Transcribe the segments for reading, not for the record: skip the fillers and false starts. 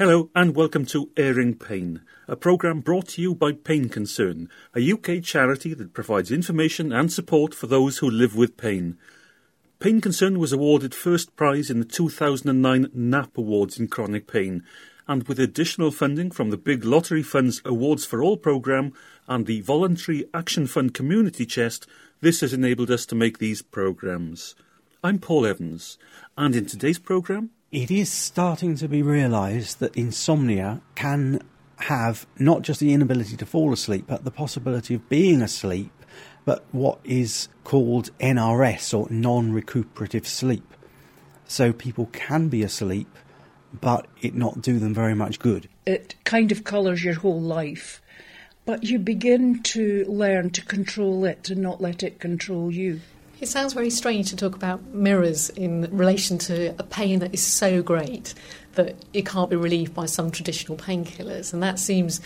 Hello and welcome to Airing Pain, a programme brought to you by Pain Concern, a UK charity that provides information and support for those who live with pain. Pain Concern was awarded first prize in the 2009 NAP Awards in Chronic Pain, and with additional funding from the Big Lottery Fund's Awards for All programme and the Voluntary Action Fund Community Chest, this has enabled us to make these programmes. I'm Paul Evans, and in today's programme, it is starting to be realised that insomnia can have not just the inability to fall asleep, but the possibility of being asleep, but what is called NRS, or non-recuperative sleep. So people can be asleep, but it not do them very much good. It kind of colours your whole life, but you begin to learn to control it and not let it control you. It sounds very strange to talk about mirrors in relation to a pain that is so great that it can't be relieved by some traditional painkillers, and that seems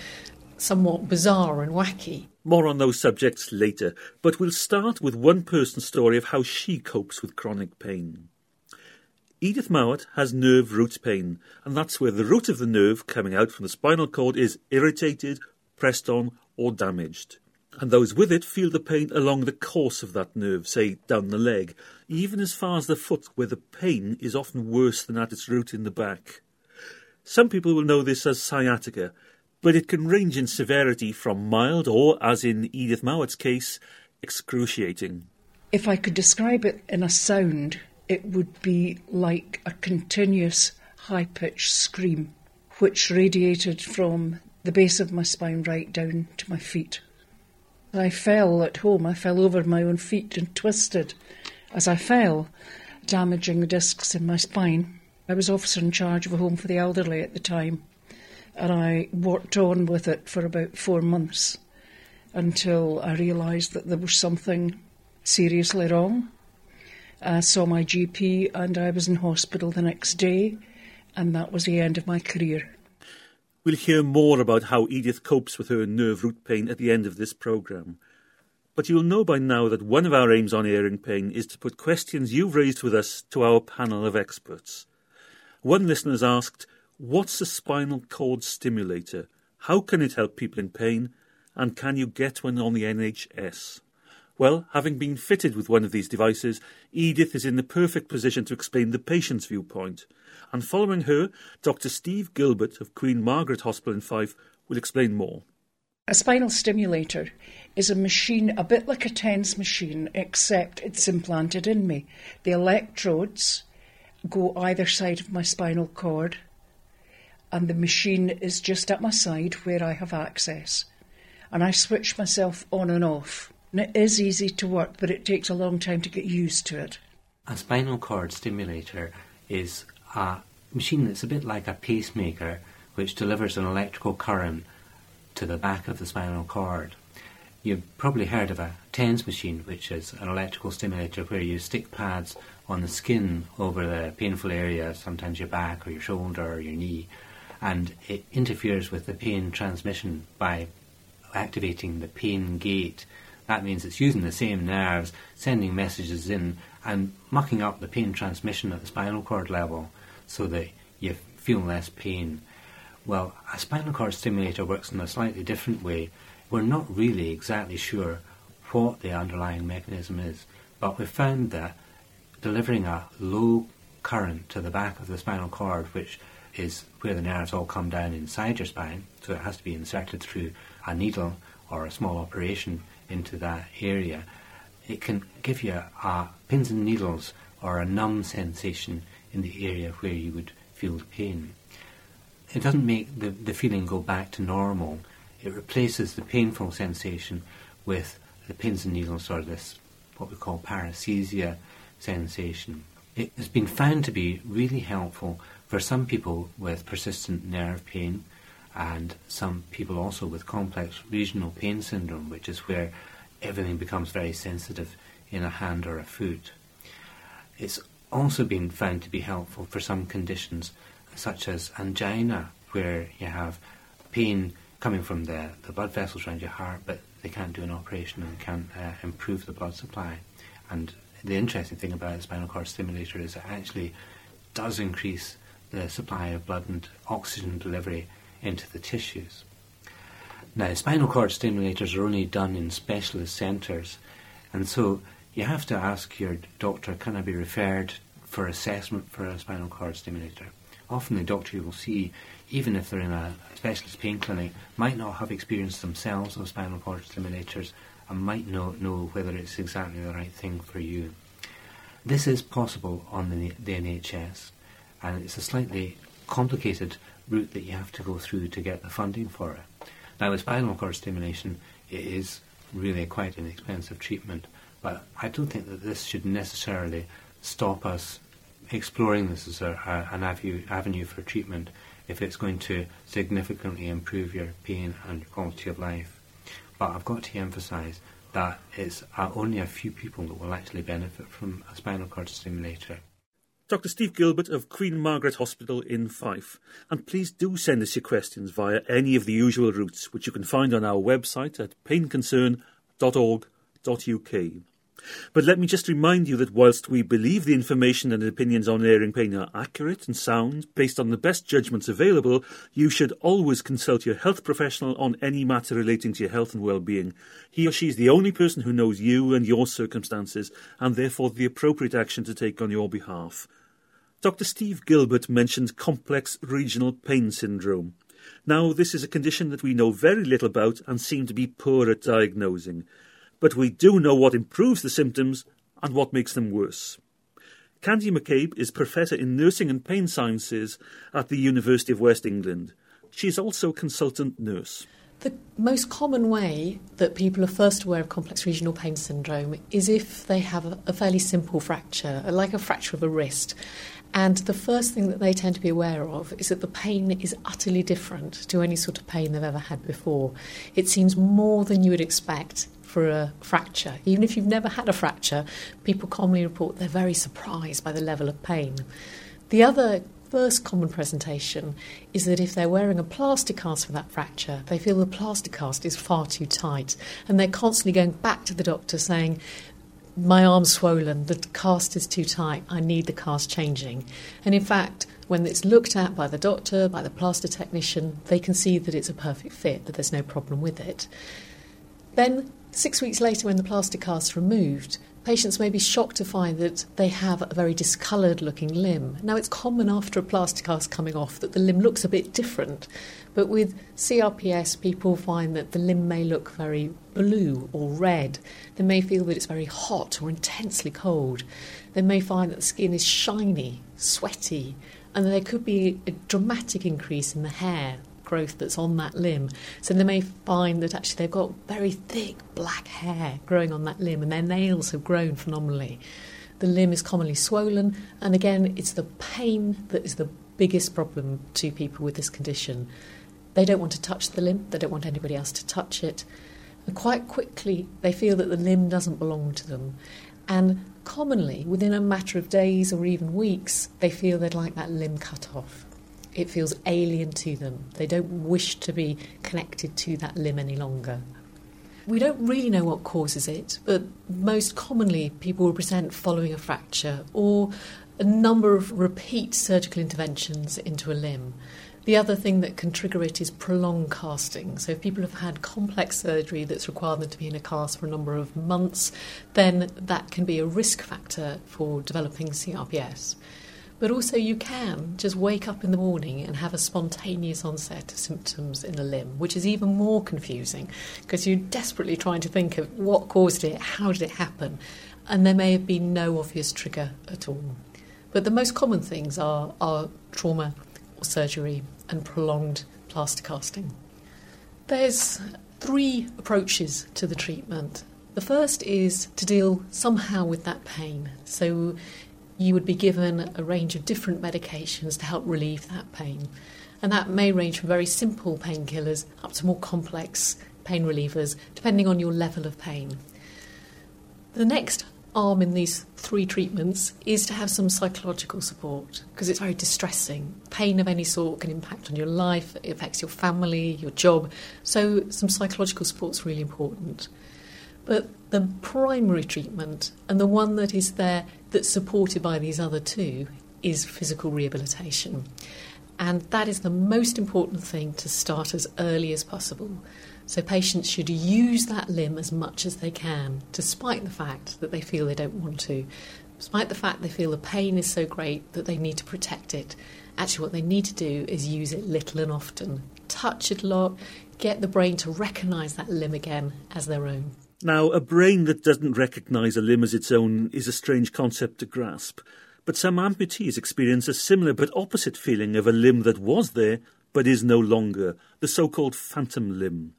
somewhat bizarre and wacky. More on those subjects later, but we'll start with one person's story of how she copes with chronic pain. Edith Mowatt has nerve root pain, and that's where the root of the nerve coming out from the spinal cord is irritated, pressed on or damaged. And those with it feel the pain along the course of that nerve, say down the leg, even as far as the foot, where the pain is often worse than at its root in the back. Some people will know this as sciatica, but it can range in severity from mild or, as in Edith Mowatt's case, excruciating. If I could describe it in a sound, it would be like a continuous high-pitched scream, which radiated from the base of my spine right down to my feet. I fell at home. I fell over my own feet and twisted as I fell, damaging the discs in my spine. I was officer in charge of a home for the elderly at the time, and I worked on with it for about 4 months until I realised that there was something seriously wrong. I saw my GP and I was in hospital the next day, and that was the end of my career. We'll hear more about how Edith copes with her nerve root pain at the end of this programme. But you'll know by now that one of our aims on Airing Pain is to put questions you've raised with us to our panel of experts. One listener's asked, what's a spinal cord stimulator? How can it help people in pain? And can you get one on the NHS? Well, having been fitted with one of these devices, Edith is in the perfect position to explain the patient's viewpoint. And following her, Dr. Steve Gilbert of Queen Margaret Hospital in Fife will explain more. A spinal stimulator is a machine, a bit like a TENS machine, except it's implanted in me. The electrodes go either side of my spinal cord, and the machine is just at my side where I have access. And I switch myself on and off. And it is easy to work, but it takes a long time to get used to it. A spinal cord stimulator is a machine that's a bit like a pacemaker, which delivers an electrical current to the back of the spinal cord. You've probably heard of a TENS machine, which is an electrical stimulator where you stick pads on the skin over the painful area, sometimes your back or your shoulder or your knee, and it interferes with the pain transmission by activating the pain gate. That means it's using the same nerves, sending messages in and mucking up the pain transmission at the spinal cord level so that you feel less pain. Well, a spinal cord stimulator works in a slightly different way. We're not really exactly sure what the underlying mechanism is, but we've found that delivering a low current to the back of the spinal cord, which is where the nerves all come down inside your spine, so it has to be inserted through a needle or a small operation into that area, it can give you a pins and needles or a numb sensation in the area where you would feel the pain. It doesn't make the feeling go back to normal. It replaces the painful sensation with the pins and needles, or this what we call paresthesia sensation. It has been found to be really helpful for some people with persistent nerve pain, and some people also with complex regional pain syndrome, which is where everything becomes very sensitive in a hand or a foot. It's also been found to be helpful for some conditions such as angina, where you have pain coming from the blood vessels around your heart, but they can't do an operation and can't improve the blood supply. And the interesting thing about the spinal cord stimulator is it actually does increase the supply of blood and oxygen delivery into the tissues. Now, spinal cord stimulators are only done in specialist centres, and so you have to ask your doctor, can I be referred for assessment for a spinal cord stimulator? Often the doctor you will see, even if they're in a specialist pain clinic, might not have experience themselves of spinal cord stimulators and might not know whether it's exactly the right thing for you. This is possible on the NHS, and it's a slightly complicated route that you have to go through to get the funding for it. Now, with spinal cord stimulation, it is really quite an expensive treatment, but I don't think that this should necessarily stop us exploring this as an avenue for treatment if it's going to significantly improve your pain and your quality of life. But I've got to emphasise that it's only a few people that will actually benefit from a spinal cord stimulator. Dr. Steve Gilbert of Queen Margaret Hospital in Fife. And please do send us your questions via any of the usual routes, which you can find on our website at painconcern.org.uk. But let me just remind you that whilst we believe the information and opinions on airing pain are accurate and sound, based on the best judgments available, you should always consult your health professional on any matter relating to your health and well-being. He or she is the only person who knows you and your circumstances, and therefore the appropriate action to take on your behalf. Dr. Steve Gilbert mentioned complex regional pain syndrome. Now, this is a condition that we know very little about and seem to be poor at diagnosing. But we do know what improves the symptoms and what makes them worse. Candy McCabe is Professor in Nursing and Pain Sciences at the University of West England. She is also a consultant nurse. The most common way that people are first aware of complex regional pain syndrome is if they have a fairly simple fracture, like a fracture of a wrist. And the first thing that they tend to be aware of is that the pain is utterly different to any sort of pain they've ever had before. It seems more than you would expect for a fracture. Even if you've never had a fracture, people commonly report they're very surprised by the level of pain. The other first common presentation is that if they're wearing a plastic cast for that fracture, they feel the plastic cast is far too tight, and they're constantly going back to the doctor saying, my arm's swollen, the cast is too tight, I need the cast changing. And in fact, when it's looked at by the doctor, by the plaster technician, they can see that it's a perfect fit, that there's no problem with it. Then 6 weeks later, when the plaster cast's removed, patients may be shocked to find that they have a very discoloured-looking limb. Now, it's common after a plaster cast coming off that the limb looks a bit different, but with CRPS, people find that the limb may look very blue or red. They may feel that it's very hot or intensely cold. They may find that the skin is shiny, sweaty, and there could be a dramatic increase in the hair growth that's on that limb. So they may find that actually they've got very thick black hair growing on that limb, and their nails have grown phenomenally. The limb is commonly swollen, and again, it's the pain that is the biggest problem to people with this condition. They don't want to touch the limb, they don't want anybody else to touch it, and quite quickly they feel that the limb doesn't belong to them. And commonly, within a matter of days or even weeks, they feel they'd like that limb cut off. It feels alien to them. They don't wish to be connected to that limb any longer. We don't really know what causes it, but most commonly people will present following a fracture or a number of repeat surgical interventions into a limb. The other thing that can trigger it is prolonged casting. So if people have had complex surgery that's required them to be in a cast for a number of months, then that can be a risk factor for developing CRPS. But also you can just wake up in the morning and have a spontaneous onset of symptoms in the limb, which is even more confusing because you're desperately trying to think of what caused it, how did it happen, and there may have been no obvious trigger at all. But the most common things are trauma or surgery and prolonged plaster casting. There's three approaches to the treatment. The first is to deal somehow with that pain. So you would be given a range of different medications to help relieve that pain. And that may range from very simple painkillers up to more complex pain relievers, depending on your level of pain. The next arm in these three treatments is to have some psychological support, because it's very distressing. Pain of any sort can impact on your life, it affects your family, your job, so some psychological support is really important. But the primary treatment, and the one that is there that's supported by these other two, is physical rehabilitation. And that is the most important thing to start as early as possible. So patients should use that limb as much as they can, despite the fact that they feel they don't want to, despite the fact they feel the pain is so great that they need to protect it. Actually, what they need to do is use it little and often. Touch it a lot, get the brain to recognise that limb again as their own. Now, a brain that doesn't recognise a limb as its own is a strange concept to grasp. But some amputees experience a similar but opposite feeling of a limb that was there but is no longer, the so-called phantom limb.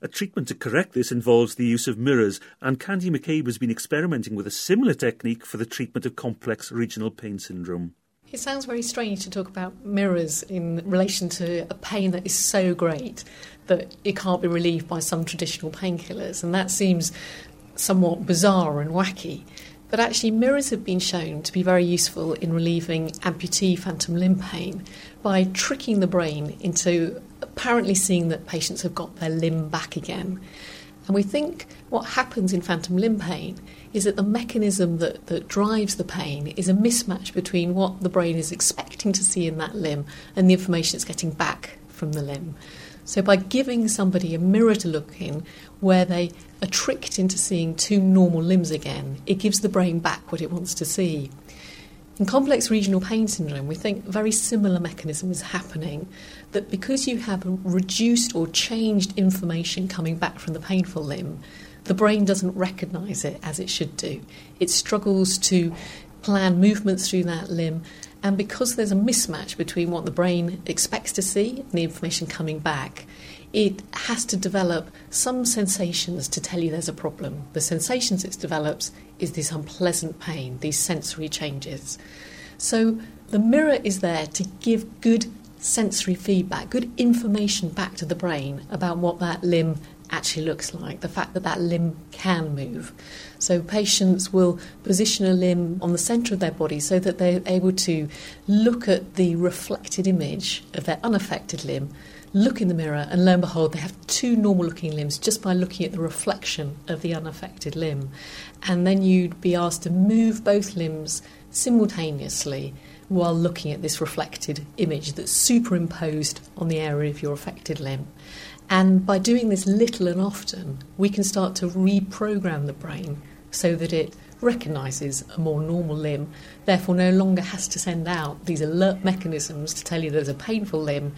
A treatment to correct this involves the use of mirrors, and Candy McCabe has been experimenting with a similar technique for the treatment of complex regional pain syndrome. It sounds very strange to talk about mirrors in relation to a pain that is so great that it can't be relieved by some traditional painkillers, and that seems somewhat bizarre and wacky. But actually mirrors have been shown to be very useful in relieving amputee phantom limb pain by tricking the brain into apparently seeing that patients have got their limb back again. And we think what happens in phantom limb pain is that the mechanism that drives the pain is a mismatch between what the brain is expecting to see in that limb and the information it's getting back from the limb. So by giving somebody a mirror to look in where they are tricked into seeing two normal limbs again, it gives the brain back what it wants to see. In complex regional pain syndrome, we think a very similar mechanism is happening, that because you have reduced or changed information coming back from the painful limb, the brain doesn't recognise it as it should do. It struggles to plan movements through that limb, and because there's a mismatch between what the brain expects to see and the information coming back, it has to develop some sensations to tell you there's a problem. The sensations it develops is this unpleasant pain, these sensory changes. So the mirror is there to give good sensory feedback, good information back to the brain about what that limb actually looks like, the fact that that limb can move. So patients will position a limb on the centre of their body so that they're able to look at the reflected image of their unaffected limb, look in the mirror, and lo and behold, they have two normal-looking limbs just by looking at the reflection of the unaffected limb. And then you'd be asked to move both limbs simultaneously while looking at this reflected image that's superimposed on the area of your affected limb. And by doing this little and often, we can start to reprogram the brain so that it recognises a more normal limb, therefore no longer has to send out these alert mechanisms to tell you there's a painful limb,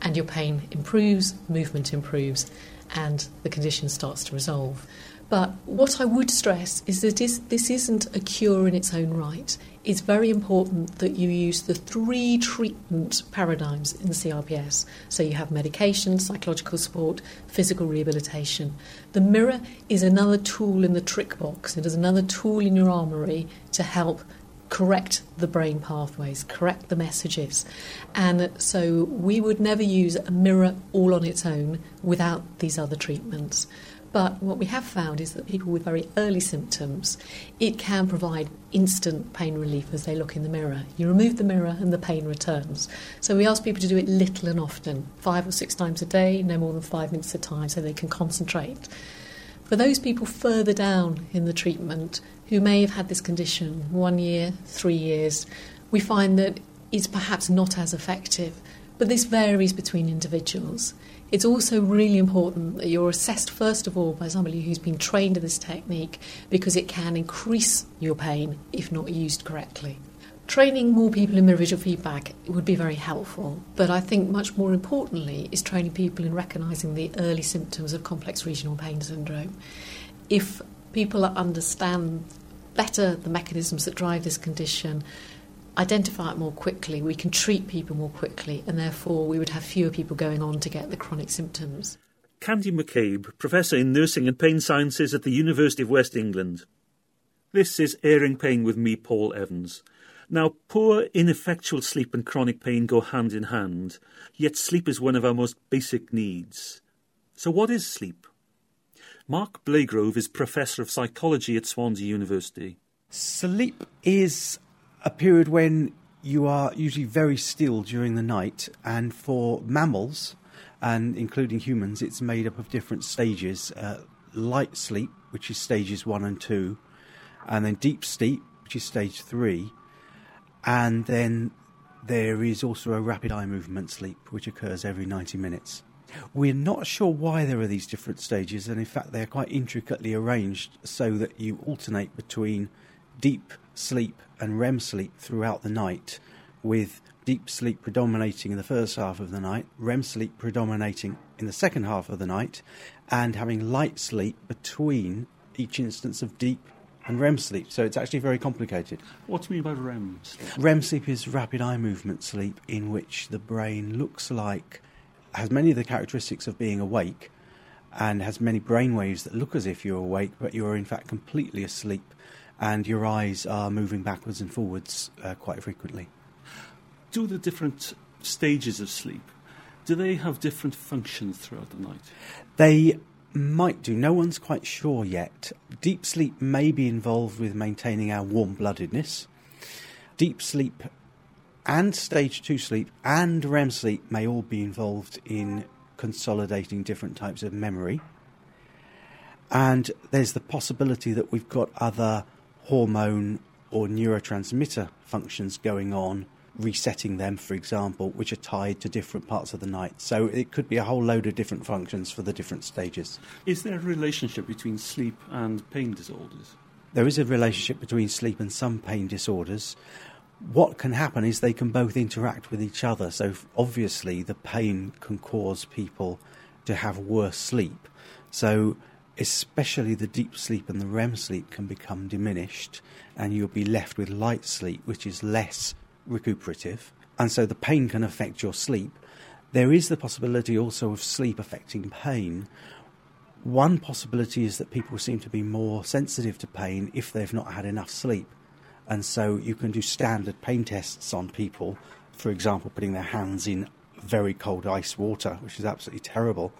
and your pain improves, movement improves, and the condition starts to resolve. But what I would stress is that this isn't a cure in its own right. It's very important that you use the three treatment paradigms in CRPS. So you have medication, psychological support, physical rehabilitation. The mirror is another tool in the trick box. It is another tool in your armoury to help correct the brain pathways, correct the messages. And so we would never use a mirror all on its own without these other treatments. But what we have found is that people with very early symptoms, it can provide instant pain relief as they look in the mirror. You remove the mirror and the pain returns. So we ask people to do it little and often, 5 or 6 times a day, no more than 5 minutes at a time, so they can concentrate. For those people further down in the treatment who may have had this condition 1 year, 3 years, we find that it's perhaps not as effective. But this varies between individuals. It's also really important that you're assessed first of all by somebody who's been trained in this technique, because it can increase your pain if not used correctly. Training more people in mirror visual feedback would be very helpful, but I think much more importantly is training people in recognising the early symptoms of complex regional pain syndrome. If people understand better the mechanisms that drive this condition, identify it more quickly, we can treat people more quickly, and therefore we would have fewer people going on to get the chronic symptoms. Candy McCabe, Professor in Nursing and Pain Sciences at the University of West England. This is Airing Pain with me, Paul Evans. Now, poor, ineffectual sleep and chronic pain go hand in hand, yet sleep is one of our most basic needs. So what is sleep? Mark Blagrove is Professor of Psychology at Swansea University. Sleep is a period when you are usually very still during the night, and for mammals, and including humans, it's made up of different stages. Light sleep, which is stages 1 and 2, and then deep sleep, which is stage 3, And then there is also a rapid eye movement sleep, which occurs every 90 minutes. We're not sure why there are these different stages, and in fact they're quite intricately arranged so that you alternate between deep sleep and REM sleep throughout the night, with deep sleep predominating in the first half of the night, REM sleep predominating in the second half of the night, and having light sleep between each instance of deep and REM sleep. So it's actually very complicated. What do you mean by REM sleep? REM sleep is rapid eye movement sleep, in which the brain looks like, has many of the characteristics of being awake, and has many brain waves that look as if you're awake, but you're in fact completely asleep, and your eyes are moving backwards and forwards quite frequently. Do the different stages of sleep, do they have different functions throughout the night? They might do. No one's quite sure yet. Deep sleep may be involved with maintaining our warm-bloodedness. Deep sleep and stage 2 sleep and REM sleep may all be involved in consolidating different types of memory. And there's the possibility that we've got other hormone or neurotransmitter functions going on, resetting them, for example, which are tied to different parts of the night. So it could be a whole load of different functions for the different stages. Is there a relationship between sleep and pain disorders? There is a relationship between sleep and some pain disorders. What can happen is they can both interact with each other. So obviously the pain can cause people to have worse sleep. So especially the deep sleep and the REM sleep can become diminished, and you'll be left with light sleep, which is less recuperative, and so the pain can affect your sleep. There is the possibility also of sleep affecting pain. One possibility is that people seem to be more sensitive to pain if they've not had enough sleep, and so you can do standard pain tests on people, for example putting their hands in very cold ice water, which is absolutely terrible,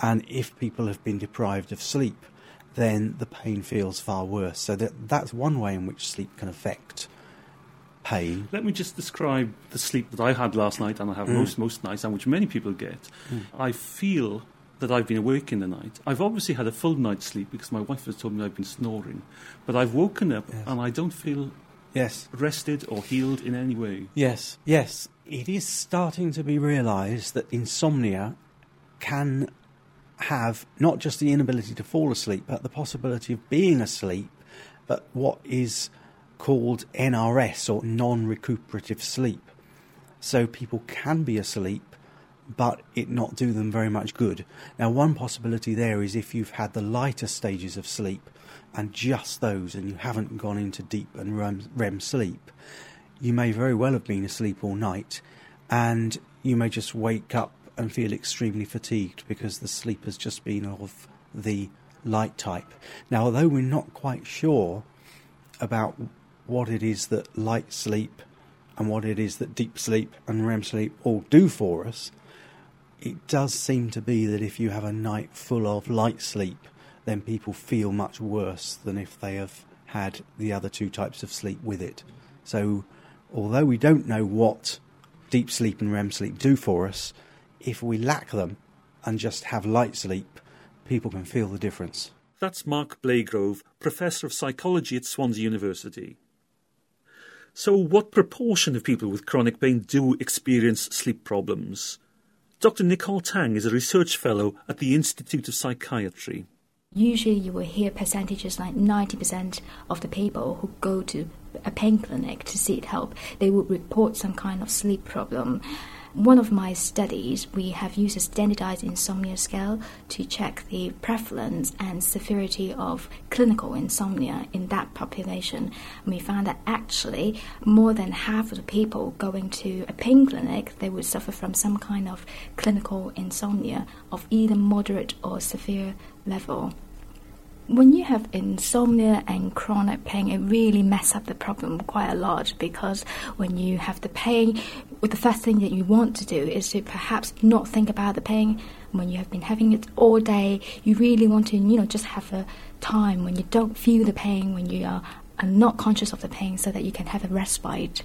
and if people have been deprived of sleep then the pain feels far worse. So that's one way in which sleep can affect pain. Let me just describe the sleep that I had last night, and I have most nights, and which many people get. I feel that I've been awake in the night. I've obviously had a full night's sleep because my wife has told me I've been snoring, but I've woken up and I don't feel rested or healed in any way. Yes. It is starting to be realised that insomnia can have not just the inability to fall asleep, but the possibility of being asleep, but what is called NRS, or non-recuperative sleep. So people can be asleep, but it not do them very much good. Now, one possibility there is if you've had the lighter stages of sleep, and just those, and you haven't gone into deep and REM sleep, you may very well have been asleep all night, and you may just wake up and feel extremely fatigued because the sleep has just been of the light type. Now, although we're not quite sure about what it is that light sleep and what it is that deep sleep and REM sleep all do for us, it does seem to be that if you have a night full of light sleep, then people feel much worse than if they have had the other two types of sleep with it. So although we don't know what deep sleep and REM sleep do for us, if we lack them and just have light sleep, people can feel the difference. That's Mark Blagrove, Professor of Psychology at Swansea University. So what proportion of people with chronic pain do experience sleep problems? Dr Nicole Tang is a research fellow at the Institute of Psychiatry. Usually you will hear percentages like 90% of the people who go to a pain clinic to seek help, they would report some kind of sleep problem. One of my studies, we have used a standardized insomnia scale to check the prevalence and severity of clinical insomnia in that population. And we found that actually more than half of the people going to a pain clinic, they would suffer from some kind of clinical insomnia of either moderate or severe level. When you have insomnia and chronic pain, it really messes up the problem quite a lot, because when you have the pain, the first thing that you want to do is to perhaps not think about the pain. When you have been having it all day, you really want to, just have a time when you don't feel the pain, when you are not conscious of the pain, so that you can have a respite.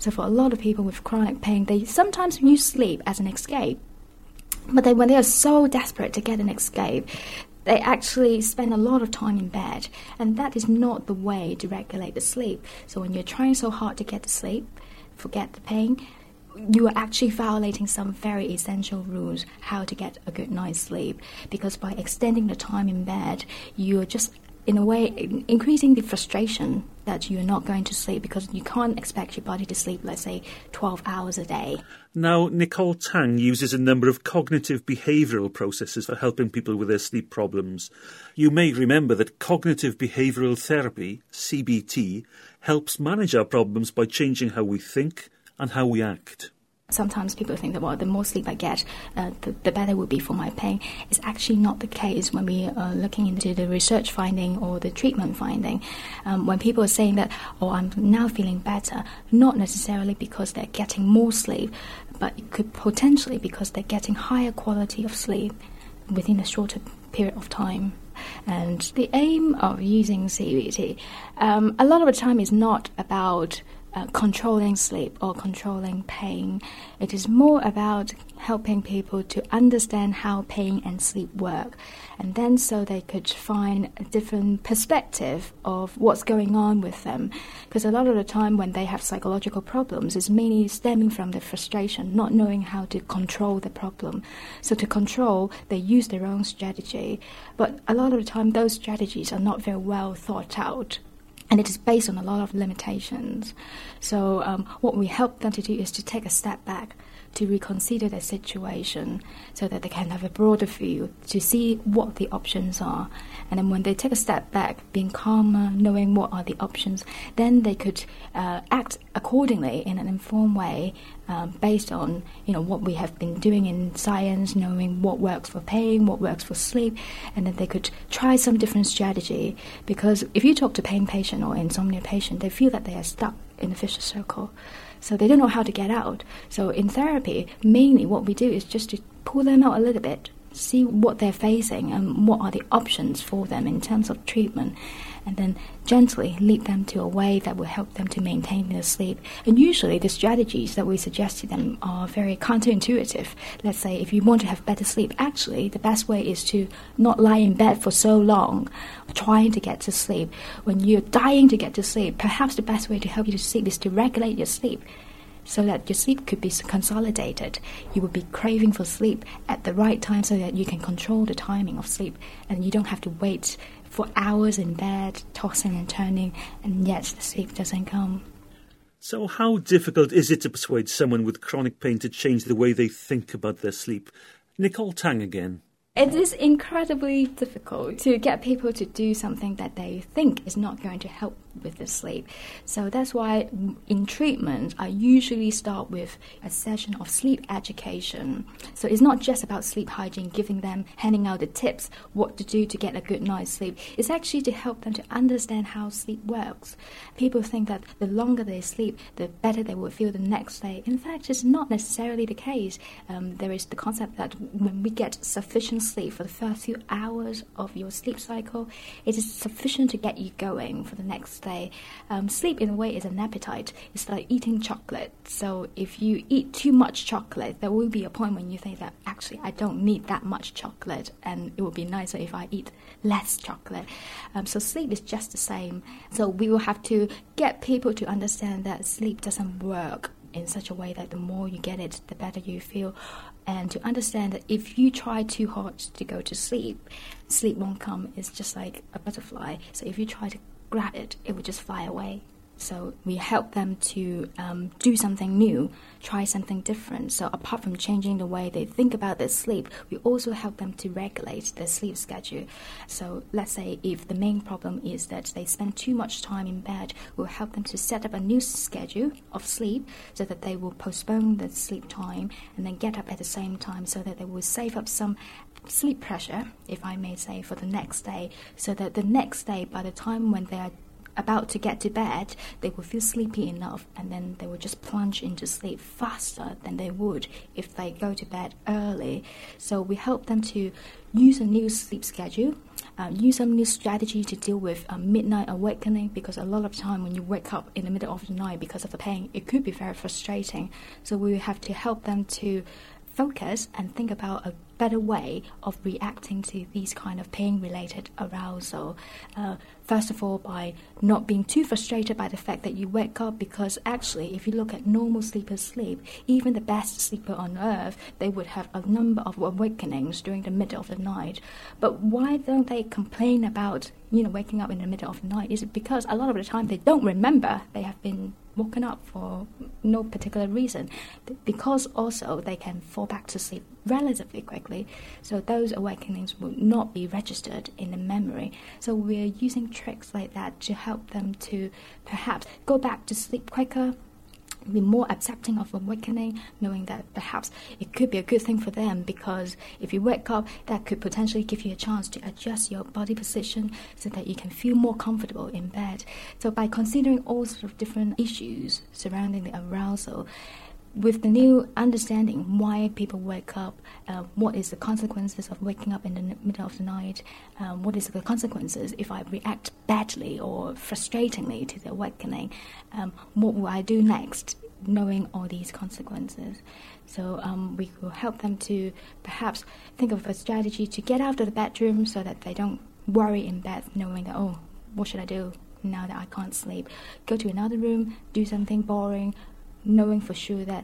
So for a lot of people with chronic pain, they sometimes use sleep as an escape. But then when they are so desperate to get an escape, they actually spend a lot of time in bed, and that is not the way to regulate the sleep. So when you're trying so hard to get to sleep, forget the pain, you are actually violating some very essential rules how to get a good night's sleep, because by extending the time in bed, you're just, in a way, increasing the frustration that you're not going to sleep, because you can't expect your body to sleep, let's say, 12 hours a day. Now, Nicole Tang uses a number of cognitive behavioural processes for helping people with their sleep problems. You may remember that cognitive behavioural therapy, CBT, helps manage our problems by changing how we think and how we act. Sometimes people think that, well, the more sleep I get, the better it will be for my pain. It's actually not the case when we are looking into the research finding or the treatment finding. When people are saying that, oh, I'm now feeling better, not necessarily because they're getting more sleep, but it could potentially because they're getting higher quality of sleep within a shorter period of time. And the aim of using CBT, a lot of the time is not about controlling sleep or controlling pain. It is more about helping people to understand how pain and sleep work, and then so they could find a different perspective of what's going on with them. Because a lot of the time when they have psychological problems, it's mainly stemming from the frustration, not knowing how to control the problem. So to control, they use their own strategy. But a lot of the time, those strategies are not very well thought out, and it is based on a lot of limitations. So what we help them to do is to take a step back, to reconsider their situation so that they can have a broader view, to see what the options are. And then when they take a step back, being calmer, knowing what are the options, then they could act accordingly in an informed way based on, what we have been doing in science, knowing what works for pain, what works for sleep, and then they could try some different strategy. Because if you talk to pain patient or insomnia patient, they feel that they are stuck in a vicious circle. So they don't know how to get out. So in therapy, mainly what we do is just to pull them out a little bit, see what they're facing and what are the options for them in terms of treatment, and then gently lead them to a way that will help them to maintain their sleep. And usually the strategies that we suggest to them are very counterintuitive. Let's say if you want to have better sleep, actually the best way is to not lie in bed for so long, trying to get to sleep. When you're dying to get to sleep, perhaps the best way to help you to sleep is to regulate your sleep, so that your sleep could be consolidated. You would be craving for sleep at the right time so that you can control the timing of sleep, and you don't have to wait for hours in bed, tossing and turning, and yet the sleep doesn't come. So how difficult is it to persuade someone with chronic pain to change the way they think about their sleep? Nicole Tang again. It is incredibly difficult to get people to do something that they think is not going to help with the sleep. So that's why in treatment, I usually start with a session of sleep education. So it's not just about sleep hygiene, handing out the tips, what to do to get a good night's sleep. It's actually to help them to understand how sleep works. People think that the longer they sleep, the better they will feel the next day. In fact, it's not necessarily the case. There is the concept that when we get sufficient sleep for the first few hours of your sleep cycle, it is sufficient to get you going for the next day. Sleep in a way is an appetite. It's like eating chocolate. So if you eat too much chocolate, there will be a point when you think that actually I don't need that much chocolate, and it would be nicer if I eat less chocolate. So sleep is just the same. So we will have to get people to understand that sleep doesn't work in such a way that the more you get it, the better you feel, and to understand that if you try too hard to go to sleep, sleep won't come. It's just like a butterfly. So if you try to grab it, it would just fly away. So we help them to do something new, try something different. So apart from changing the way they think about their sleep, we also help them to regulate their sleep schedule. So let's say if the main problem is that they spend too much time in bed, we'll help them to set up a new schedule of sleep so that they will postpone the sleep time and then get up at the same time, so that they will save up some sleep pressure, if I may say, for the next day, so that the next day, by the time when they are about to get to bed, they will feel sleepy enough, and then they will just plunge into sleep faster than they would if they go to bed early. So we help them to use a new sleep schedule, use some new strategy to deal with midnight awakening, because a lot of time when you wake up in the middle of the night because of the pain, it could be very frustrating. So we have to help them to focus and think about a better way of reacting to these kind of pain-related arousal. First of all, by not being too frustrated by the fact that you wake up, because actually, if you look at normal sleepers' sleep, even the best sleeper on earth, they would have a number of awakenings during the middle of the night. But why don't they complain about, waking up in the middle of the night? Is it because a lot of the time they don't remember they have been woken up for no particular reason, because also they can fall back to sleep relatively quickly, so those awakenings will not be registered in the memory. So we're using tricks like that to help them to perhaps go back to sleep quicker, be more accepting of awakening, knowing that perhaps it could be a good thing for them, because if you wake up, that could potentially give you a chance to adjust your body position so that you can feel more comfortable in bed. So by considering all sort of different issues surrounding the arousal, with the new understanding why people wake up, what is the consequences of waking up in the middle of the night, what is the consequences if I react badly or frustratingly to the awakening, what will I do next, knowing all these consequences. So we will help them to perhaps think of a strategy to get out of the bedroom so that they don't worry in bed, knowing that, oh, what should I do now that I can't sleep? Go to another room, do something boring, knowing for sure that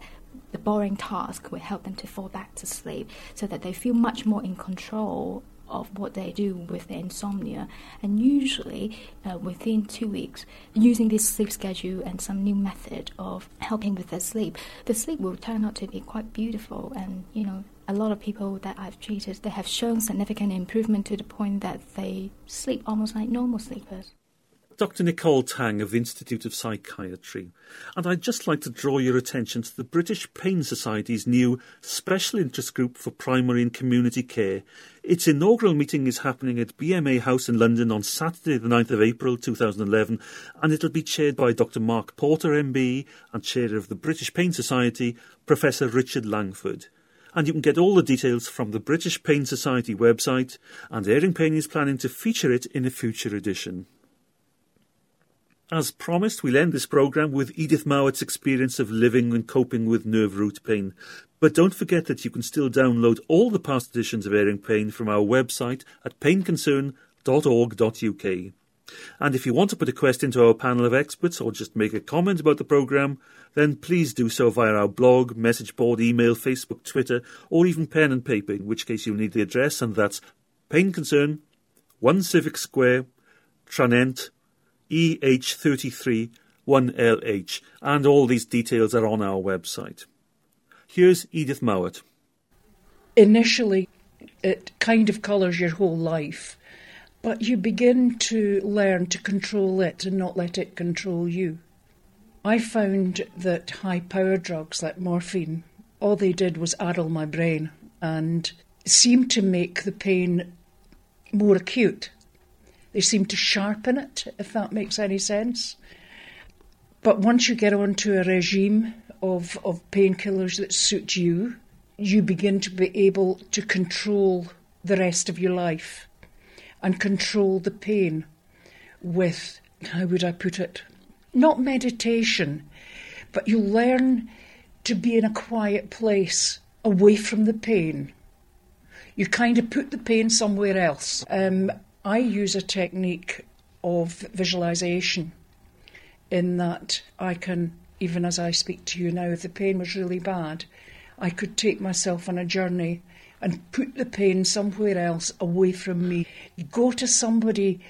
the boring task will help them to fall back to sleep, so that they feel much more in control of what they do with their insomnia. And usually within 2 weeks, using this sleep schedule and some new method of helping with their sleep, the sleep will turn out to be quite beautiful. And, a lot of people that I've treated, they have shown significant improvement to the point that they sleep almost like normal sleepers. Dr Nicole Tang of the Institute of Psychiatry, and I'd just like to draw your attention to the British Pain Society's new Special Interest Group for Primary and Community Care. Its inaugural meeting is happening at BMA House in London on Saturday the 9th of April 2011, and it'll be chaired by Dr Mark Porter MBE and Chair of the British Pain Society, Professor Richard Langford. And you can get all the details from the British Pain Society website, and Airing Pain is planning to feature it in a future edition. As promised, we'll end this programme with Edith Mowatt's experience of living and coping with nerve root pain. But don't forget that you can still download all the past editions of Airing Pain from our website at painconcern.org.uk. And if you want to put a question to our panel of experts or just make a comment about the programme, then please do so via our blog, message board, email, Facebook, Twitter, or even pen and paper, in which case you'll need the address, and that's Pain Concern, 1 Civic Square, Tranent, EH33 1LH, and all these details are on our website. Here's Edith Mowatt. Initially, it kind of colours your whole life, but you begin to learn to control it and not let it control you. I found that high-power drugs like morphine, all they did was addle my brain and seemed to make the pain more acute. They seem to sharpen it, if that makes any sense. But once you get onto a regime of painkillers that suit you, you begin to be able to control the rest of your life and control the pain with, how would I put it, not meditation, but you learn to be in a quiet place away from the pain. You kind of put the pain somewhere else. I use a technique of visualisation, in that I can, even as I speak to you now, if the pain was really bad, I could take myself on a journey and put the pain somewhere else away from me. Go to somebody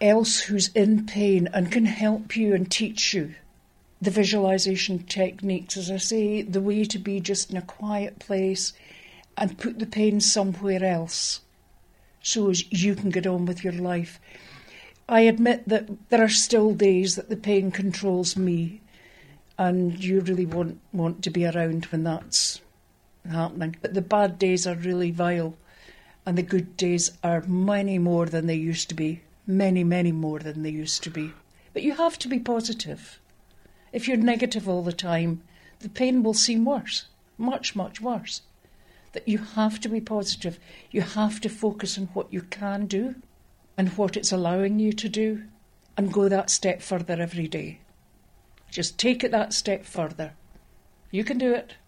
else who's in pain and can help you and teach you the visualisation techniques. As I say, the way to be just in a quiet place and put the pain somewhere else, so as you can get on with your life. I admit that there are still days that the pain controls me, and you really won't want to be around when that's happening. But the bad days are really vile, and the good days are many more than they used to be, many, many more than they used to be. But you have to be positive. If you're negative all the time, the pain will seem worse, much, much worse. That you have to be positive. You have to focus on what you can do and what it's allowing you to do, and go that step further every day. Just take it that step further. You can do it.